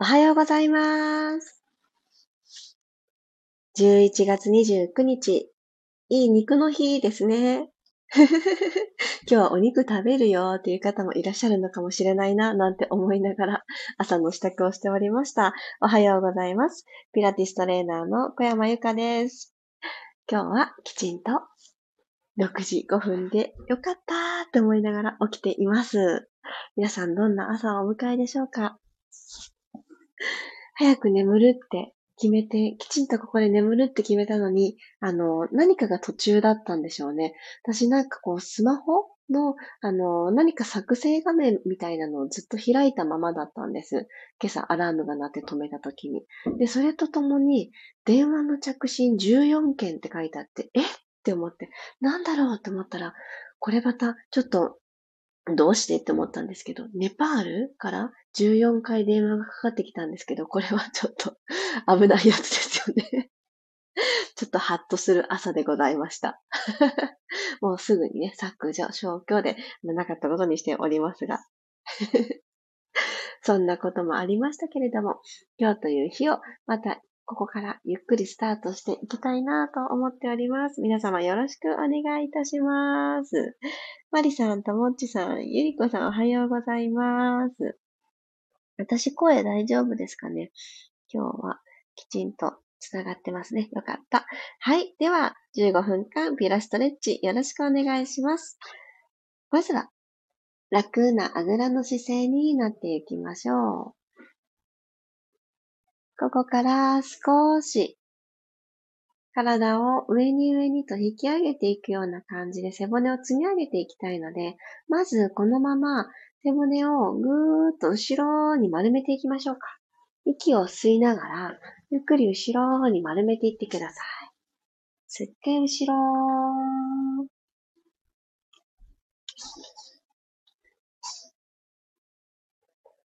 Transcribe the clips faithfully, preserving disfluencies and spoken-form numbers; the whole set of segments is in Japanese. おはようございます。じゅういちがつにじゅうくにち、いい肉の日ですね。今日はお肉食べるよという方もいらっしゃるのかもしれないな、なんて思いながら朝の支度をしておりました。おはようございます。ピラティストレーナーの小山由佳です。今日はきちんとろくじごふんでよかったと思いながら起きています。皆さんどんな朝をお迎えでしょうか？早く眠るって決めて、きちんとここで眠るって決めたのに、あの、何かが途中だったんでしょうね。私なんかこう、スマホの、あの、何か作成画面みたいなのをずっと開いたままだったんです。今朝アラームが鳴って止めた時に。で、それとともに、電話の着信じゅうよんけんって書いてあって、え？って思って、なんだろうって思ったら、これまた、ちょっと、どうしてって思ったんですけど、ネパールからじゅうよんかい電話がかかってきたんですけど、これはちょっと危ないやつですよね。ちょっとハッとする朝でございました。もうすぐにね、削除、消去でなかったことにしておりますが。そんなこともありましたけれども、今日という日をまたここからゆっくりスタートしていきたいなと思っております。皆様よろしくお願いいたします。マリさん、ともっちさん、ゆりこさんおはようございます。私声大丈夫ですかね？今日はきちんとつながってますね。よかった。はい。では、じゅうごふんかんピラストレッチよろしくお願いします。まずは、楽なあぐらの姿勢になっていきましょう。ここから少し体を上に上にと引き上げていくような感じで背骨を積み上げていきたいので、まずこのまま背骨をぐーっと後ろに丸めていきましょうか。息を吸いながらゆっくり後ろに丸めていってください。吸って後ろ。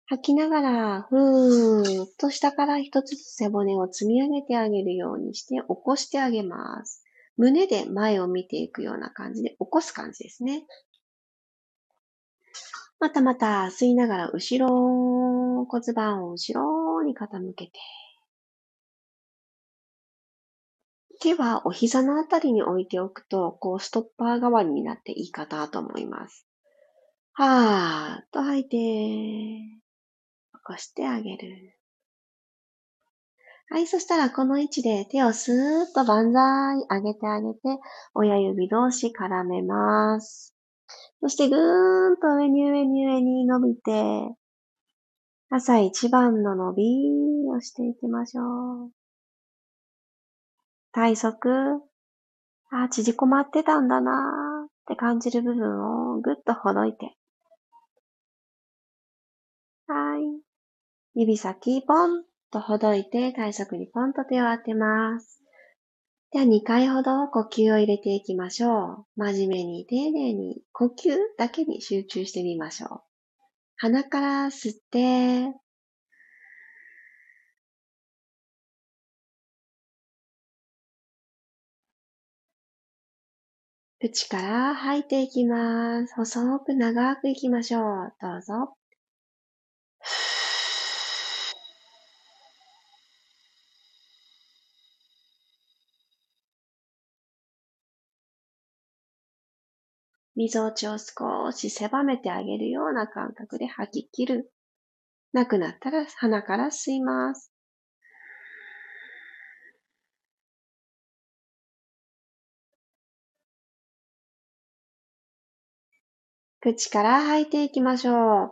吐きながら、ふーっと下から一つずつ背骨を積み上げてあげるようにして、起こしてあげます。胸で前を見ていくような感じで、起こす感じですね。またまた、吸いながら後ろ、骨盤を後ろに傾けて。手はお膝のあたりに置いておくと、こうストッパー代わりになっていいかなと思います。はーっと吐いて。起こしてあげる。はい、そしたらこの位置で手をスーッと万歳上げてあげて、親指同士絡めます。そしてぐーんと上に上に上に伸びて、朝一番の伸びをしていきましょう。体側、あ、縮こまってたんだなーって感じる部分をぐっとほどいて、はい。指先、ポンとほどいて、体側にポンと手を当てます。ではにかいほど呼吸を入れていきましょう。真面目に丁寧に呼吸だけに集中してみましょう。鼻から吸って、口から吐いていきます。細く長くいきましょう。どうぞ。みぞおちを少し狭めてあげるような感覚で吐き切る。なくなったら鼻から吸います。口から吐いていきましょう。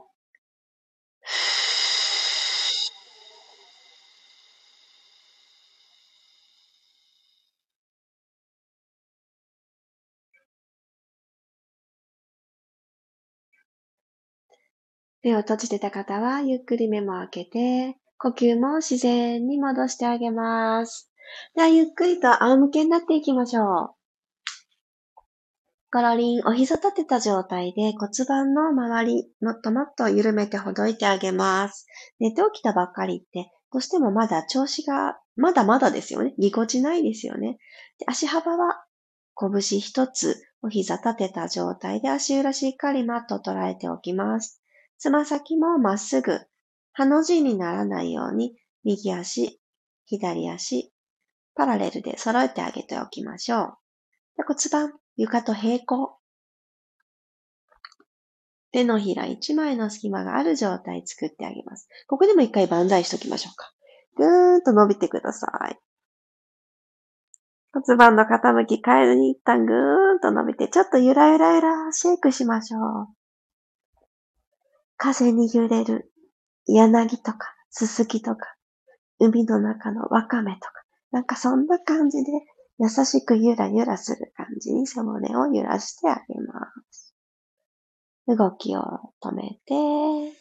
目を閉じてた方はゆっくり目も開けて、呼吸も自然に戻してあげます。ではゆっくりと仰向けになっていきましょう。コロリン、お膝立てた状態で骨盤の周り、もっともっと緩めてほどいてあげます。寝て起きたばっかりって、どうしてもまだ調子が、まだまだですよね。ぎこちないですよね。で足幅は拳一つ、お膝立てた状態で足裏しっかりマットを捉えておきます。つま先もまっすぐ、ハの字にならないように、右足、左足、パラレルで揃えてあげておきましょう。で、骨盤、床と平行。手のひら一枚の隙間がある状態作ってあげます。ここでも一回万歳しときましょうか。ぐーんと伸びてください。骨盤の傾き変えずに一旦ぐーんと伸びて、ちょっとゆらゆらゆらシェイクしましょう。風に揺れる柳とかススキとか海の中のワカメとか、なんかそんな感じで優しくゆらゆらする感じに背骨を揺らしてあげます。動きを止めて、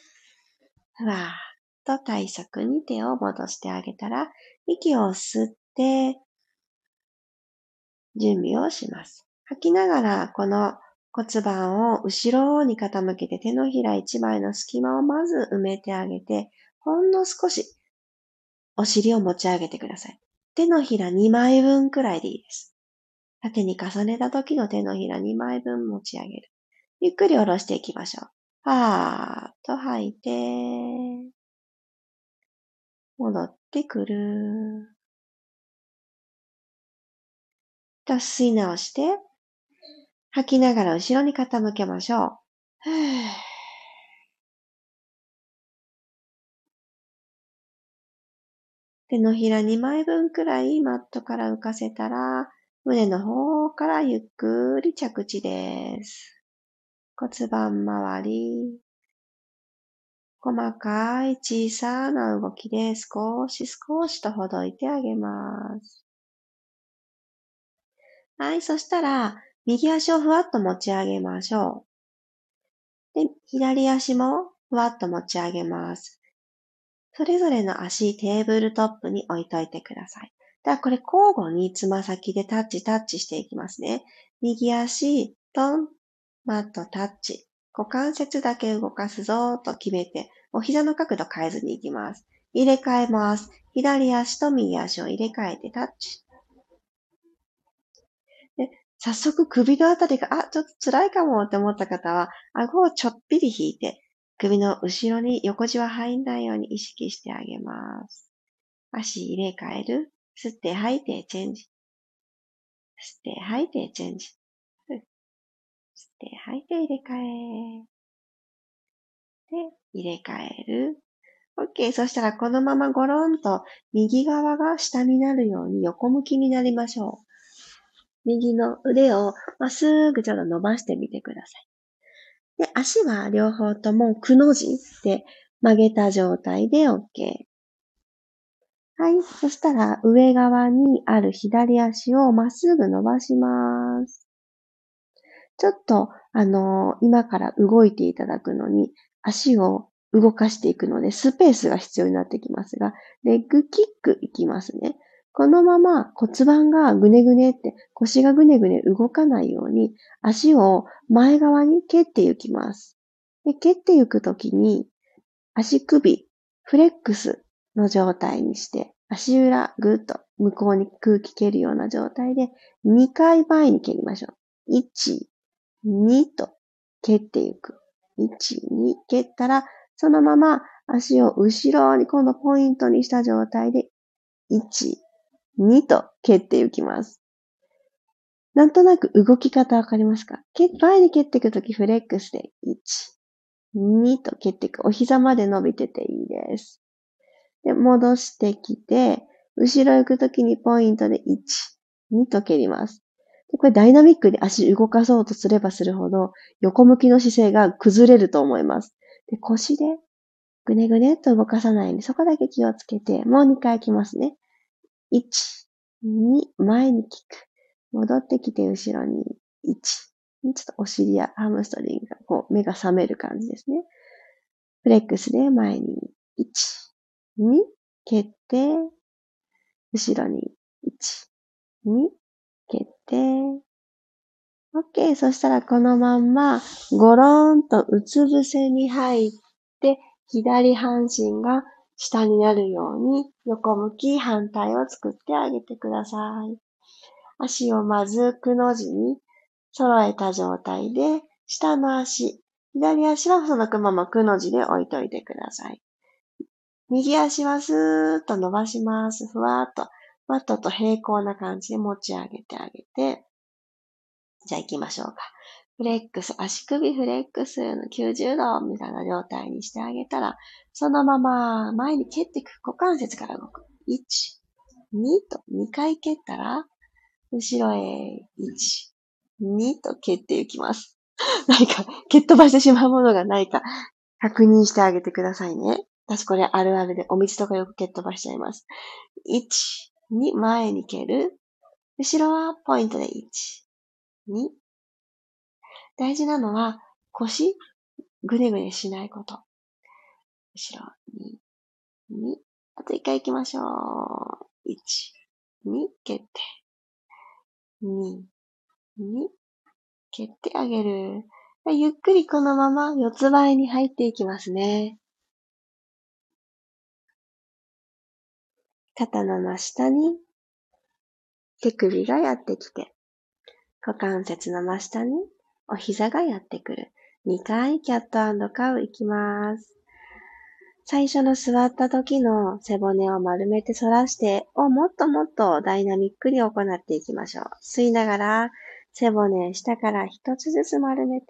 ふわーっと体側に手を戻してあげたら、息を吸って準備をします。吐きながらこの骨盤を後ろに傾けて、手のひら一枚の隙間をまず埋めてあげて、ほんの少しお尻を持ち上げてください。手のひらにまいぶんくらいでいいです。縦に重ねた時の手のひらにまいぶん持ち上げる。ゆっくり下ろしていきましょう。はーっと吐いて、戻ってくる。一つ吸い直して、吐きながら後ろに傾けましょう。手のひらにまいぶんくらいマットから浮かせたら、胸の方からゆっくり着地です。骨盤周り。細かい小さな動きで少し少しとほどいてあげます。はい、そしたら、右足をふわっと持ち上げましょう。で、左足もふわっと持ち上げます。それぞれの足、テーブルトップに置いといてください。では、これ交互につま先でタッチタッチしていきますね。右足、トン、マットタッチ。股関節だけ動かすぞーと決めて、お膝の角度変えずにいきます。入れ替えます。左足と右足を入れ替えてタッチ。早速首のあたりが、あ、ちょっと辛いかもって思った方は、顎をちょっぴり引いて、首の後ろに横じわ入んないように意識してあげます。足入れ替える。吸って吐いてチェンジ。吸って吐いてチェンジ。吸って吐いて入れ替え。で、入れ替える。OK。そしたらこのままゴロンと右側が下になるように横向きになりましょう。右の腕をまっすぐちょっと伸ばしてみてください。で、足は両方ともくの字で曲げた状態で OK。はい。そしたら上側にある左足をまっすぐ伸ばします。ちょっと、あのー、今から動いていただくのに足を動かしていくのでスペースが必要になってきますが、レッグキックいきますね。このまま骨盤がぐねぐねって、腰がぐねぐね動かないように、足を前側に蹴っていきます。で、蹴っていくときに、足首、フレックスの状態にして、足裏ぐっと向こうに空気蹴るような状態で、にかいまえに蹴りましょう。いち、にと蹴っていく。いち、に蹴ったら、そのまま足を後ろに今度ポイントにした状態で、いち、にと蹴っていきます。なんとなく動き方わかりますか？前に蹴っていくときフレックスでいち、にと蹴っていく。お膝まで伸びてていいです。で、戻してきて、後ろ行くときにポイントでいち、にと蹴ります。で、これダイナミックに足動かそうとすればするほど横向きの姿勢が崩れると思います。で、腰でぐねぐねっと動かさないようにそこだけ気をつけて、もうにかい行きますね。いち、に、前にキック。戻ってきて後ろに、いち。ちょっとお尻やハムストリングがこう目が覚める感じですね。フレックスで前に、いち、に、蹴って、後ろに、いち、に、蹴って、OK。そしたらこのまんま、ゴローンとうつ伏せに入って、左半身が下になるように横向き反対を作ってあげてください。足をまずくの字に揃えた状態で、下の足、左足はそのままくの字で置いといてください。右足はスーッと伸ばします。ふわーっと、マットと平行な感じで持ち上げてあげて、じゃあ行きましょうか。フレックス、足首フレックスのきゅうじゅうどみたいな状態にしてあげたら、そのまま前に蹴っていく、股関節から動く。いち、にとにかい蹴ったら、後ろへいち、にと蹴っていきます。何か蹴っ飛ばしてしまうものがないか確認してあげてくださいね。私これあるあるでお水とかよく蹴っ飛ばしちゃいます。いち、に、前に蹴る。後ろはポイントでいち、に。大事なのは腰、ぐねぐねしないこと。後ろ、に、に。あといっかい行きましょう。いち、に、蹴って。に、に、蹴ってあげる。ゆっくりこのまま四つ倍に入っていきますね。肩の真下に手首がやってきて、股関節の真下にお膝がやってくる。にかいキャット&カウいきます。最初の座った時の背骨を丸めて反らしてをもっともっとダイナミックに行っていきましょう。吸いながら背骨下から一つずつ丸めて、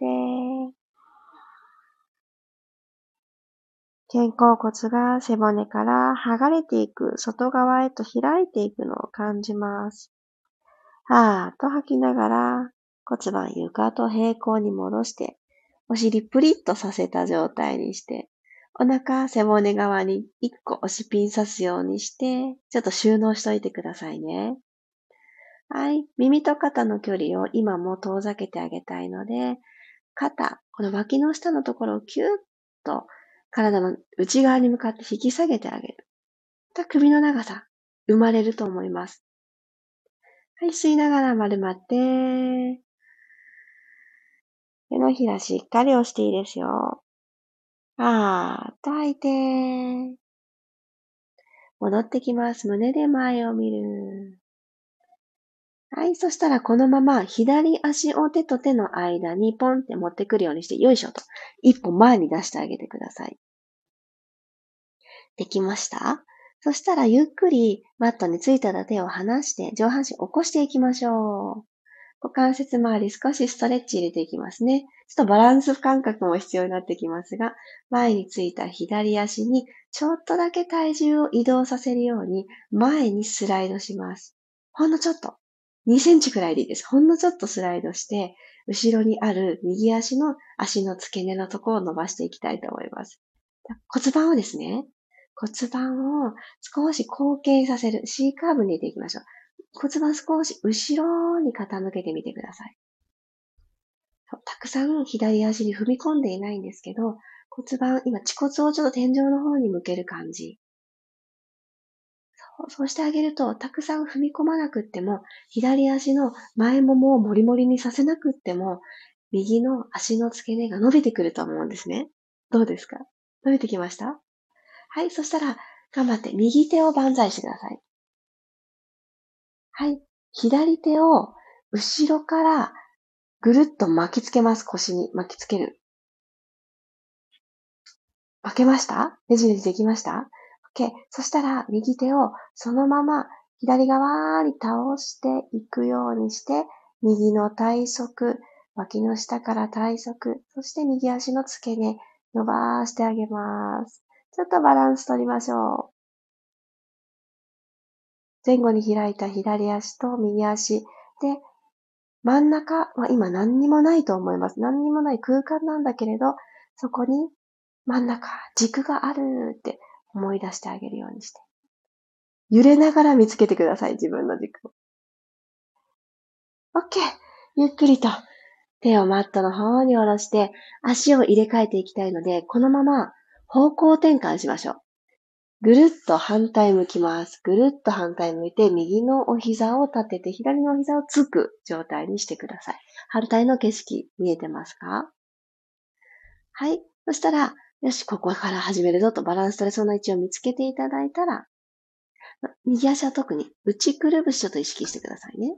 肩甲骨が背骨から剥がれていく、外側へと開いていくのを感じます。はーっと吐きながら骨盤床と平行に戻して、お尻プリッとさせた状態にして、お腹背骨側に一個押しピン刺すようにして、ちょっと収納しといてくださいね。はい。耳と肩の距離を今も遠ざけてあげたいので、肩、この脇の下のところをキュッと体の内側に向かって引き下げてあげる。また首の長さ、生まれると思います。はい。吸いながら丸まって、手のひらしっかり押していいですよ。あーっと吐いて、戻ってきます。胸で前を見る。はい。そしたら、このまま、左足を手と手の間にポンって持ってくるようにして、よいしょと、一歩前に出してあげてください。できました？そしたら、ゆっくり、マットについたら手を離して、上半身起こしていきましょう。股関節周り、少しストレッチ入れていきますね。ちょっとバランス感覚も必要になってきますが、前についた左足に、ちょっとだけ体重を移動させるように、前にスライドします。ほんのちょっと。にセンチくらいでいいです。ほんのちょっとスライドして、後ろにある右足の足の付け根のところを伸ばしていきたいと思います。骨盤をですね、骨盤を少し後傾させる シー カーブに入れていきましょう。骨盤少し後ろに傾けてみてください。たくさん左足に踏み込んでいないんですけど、骨盤、今、恥骨をちょっと天井の方に向ける感じ。そうしてあげると、たくさん踏み込まなくっても、左足の前ももをもりもりにさせなくっても、右の足の付け根が伸びてくると思うんですね。どうですか？伸びてきました？はい。そしたら、頑張って、右手を万歳してください。はい。左手を、後ろから、ぐるっと巻きつけます。腰に巻きつける。巻けました？ねじねじできました？OK。そしたら、右手をそのまま左側に倒していくようにして、右の体側、脇の下から体側、そして右足の付け根、伸ばしてあげます。ちょっとバランス取りましょう。前後に開いた左足と右足で、真ん中は今何にもないと思います。何にもない空間なんだけれど、そこに真ん中、軸があるって、思い出してあげるようにして。揺れながら見つけてください、自分の軸を。OK！ ゆっくりと手をマットの方に下ろして、足を入れ替えていきたいので、このまま方向転換しましょう。ぐるっと反対向きます。ぐるっと反対向いて、右のお膝を立てて、左のお膝をつく状態にしてください。反対の景色見えてますか？はい。そしたら、よし、ここから始めるぞとバランス取れそうな位置を見つけていただいたら、右足は特に内くるぶしちょっと意識してくださいね。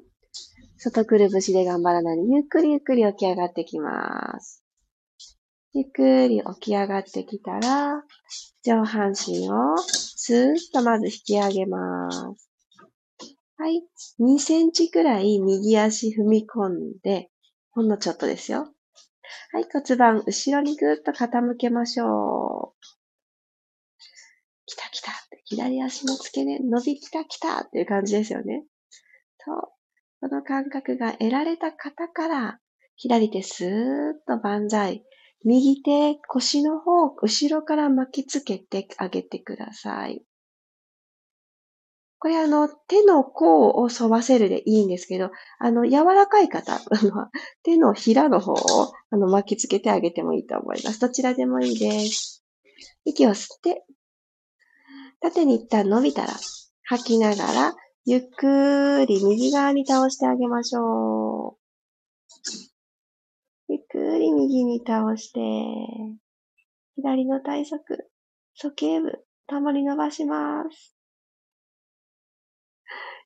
外くるぶしで頑張らないで、ゆっくりゆっくり起き上がってきます。ゆっくり起き上がってきたら、上半身をスーッとまず引き上げます。はい。にセンチくらい右足踏み込んで、ほんのちょっとですよ。はい。骨盤、後ろにぐーっと傾けましょう。きたきたって、左足の付け根、伸びきたきたっていう感じですよね。と、この感覚が得られた方から、左手スーッと万歳。右手、腰の方、後ろから巻きつけてあげてください。これあの、手の甲を反ばせるでいいんですけど、あの、柔らかい方、手のひらの方をあの巻きつけてあげてもいいと思います。どちらでもいいです。息を吸って、縦に一旦伸びたら、吐きながら、ゆっくり右側に倒してあげましょう。ゆっくり右に倒して、左の体側、鼠径部、たまり伸ばします。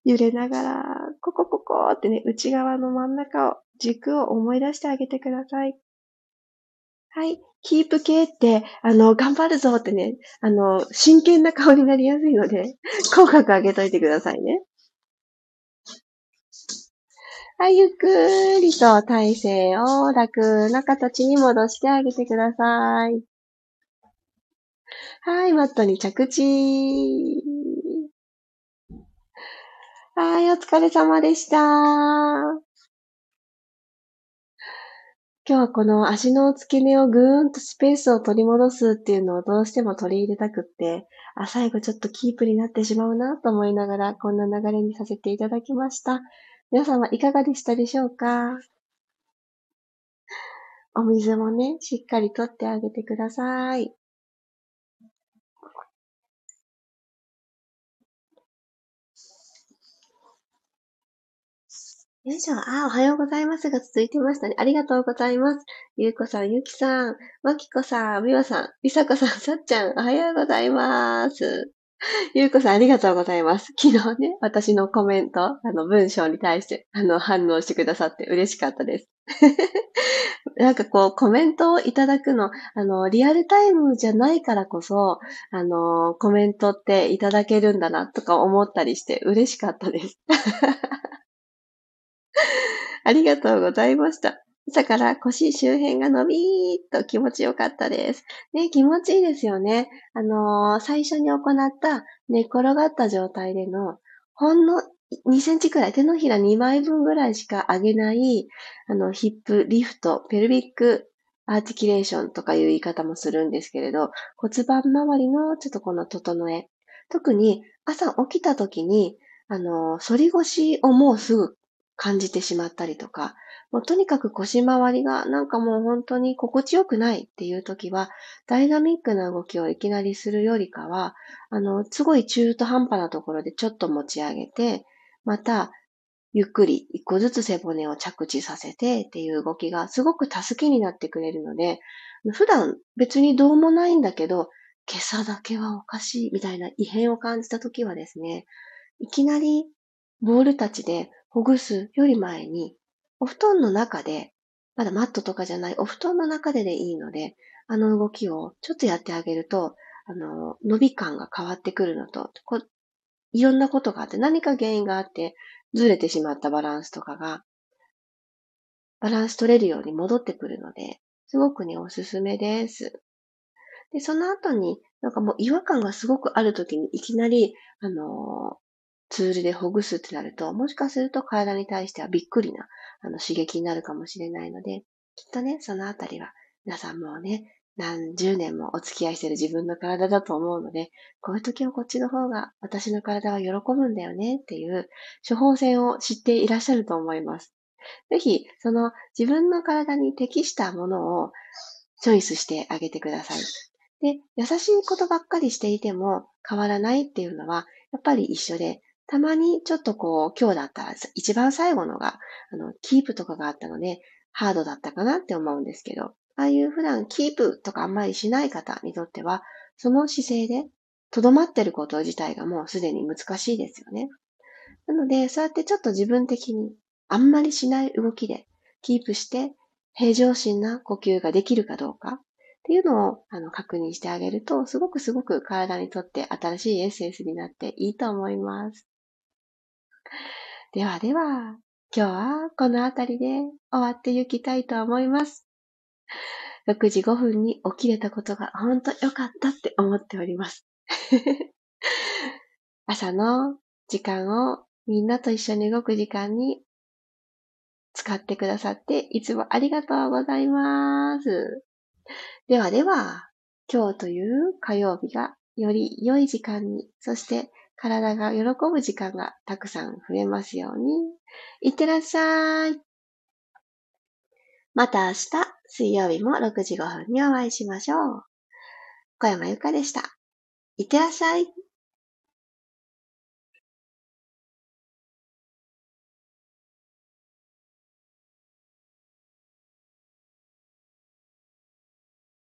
揺れながら、ココココってね、内側の真ん中を、軸を思い出してあげてください。はい。キープ系って、あの、頑張るぞってね、あの、真剣な顔になりやすいので、口角上げといてくださいね。はい、ゆっくりと体勢を楽な形に戻してあげてください。はい、マットに着地。はい、お疲れ様でした。今日はこの足の付け根をぐーんとスペースを取り戻すっていうのをどうしても取り入れたくって、あ、最後ちょっとキープになってしまうなと思いながら、こんな流れにさせていただきました。皆さんはいかがでしたでしょうか？お水もね、しっかりとってあげてください。よいしょ。あ、おはようございますが続いてましたね。ありがとうございます。ゆうこさん、ゆきさん、まきこさん、みわさん、りさこさん、さっちゃん、おはようございます。ゆうこさん、ありがとうございます。昨日ね、私のコメント、あの、文章に対して、あの、反応してくださって嬉しかったです。なんかこう、コメントをいただくの、あの、リアルタイムじゃないからこそ、あの、コメントっていただけるんだな、とか思ったりして嬉しかったです。ありがとうございました。朝から腰周辺が伸びーっと気持ちよかったです。ね、気持ちいいですよね。あのー、最初に行った寝っ転がった状態での、ほんのにセンチくらい、手のひらにまいぶんぐらいしか上げない、あの、ヒップリフト、ペルビックアーティキュレーションとかいう言い方もするんですけれど、骨盤周りのちょっとこの整え。特に朝起きた時に、あのー、反り腰をもうすぐ感じてしまったりとか、もうとにかく腰回りがなんかもう本当に心地よくないっていう時は、ダイナミックな動きをいきなりするよりかは、あの、すごい中途半端なところでちょっと持ち上げて、また、ゆっくり一個ずつ背骨を着地させてっていう動きがすごく助けになってくれるので、普段別にどうもないんだけど、今朝だけはおかしいみたいな異変を感じた時はですね、いきなりボールたちでほぐすより前に、お布団の中で、まだマットとかじゃない、お布団の中ででいいので、あの動きをちょっとやってあげると、あの、伸び感が変わってくるのと、こいろんなことがあって、何か原因があって、ずれてしまったバランスとかが、バランス取れるように戻ってくるので、すごくね、おすすめです。で、その後に、なんかもう違和感がすごくあるときに、いきなり、あのー、ツールでほぐすってなると、もしかすると体に対してはびっくりなあの刺激になるかもしれないので、きっとね、そのあたりは皆さんもね、何十年もお付き合いしてる自分の体だと思うので、こういう時はこっちの方が私の体は喜ぶんだよねっていう処方箋を知っていらっしゃると思います。ぜひ、その自分の体に適したものをチョイスしてあげてください。で、優しいことばっかりしていても変わらないっていうのは、やっぱり一緒で、たまにちょっとこう、今日だったら一番最後のが、あの、キープとかがあったので、ハードだったかなって思うんですけど、ああいう普段キープとかあんまりしない方にとっては、その姿勢で留まってること自体がもうすでに難しいですよね。なので、そうやってちょっと自分的にあんまりしない動きでキープして、平常心な呼吸ができるかどうか、っていうのをあの確認してあげると、すごくすごく体にとって新しいエッセンスになっていいと思います。ではでは、今日はこのあたりで終わっていきたいと思います。ろくじごふんに起きれたことが本当良かったって思っております。朝の時間をみんなと一緒に動く時間に使ってくださっていつもありがとうございます。ではでは、今日という火曜日がより良い時間に、そして体が喜ぶ時間がたくさん増えますように。いってらっしゃい。また明日、水曜日もろくじごふんにお会いしましょう。小山由佳でした。いってらっしゃい。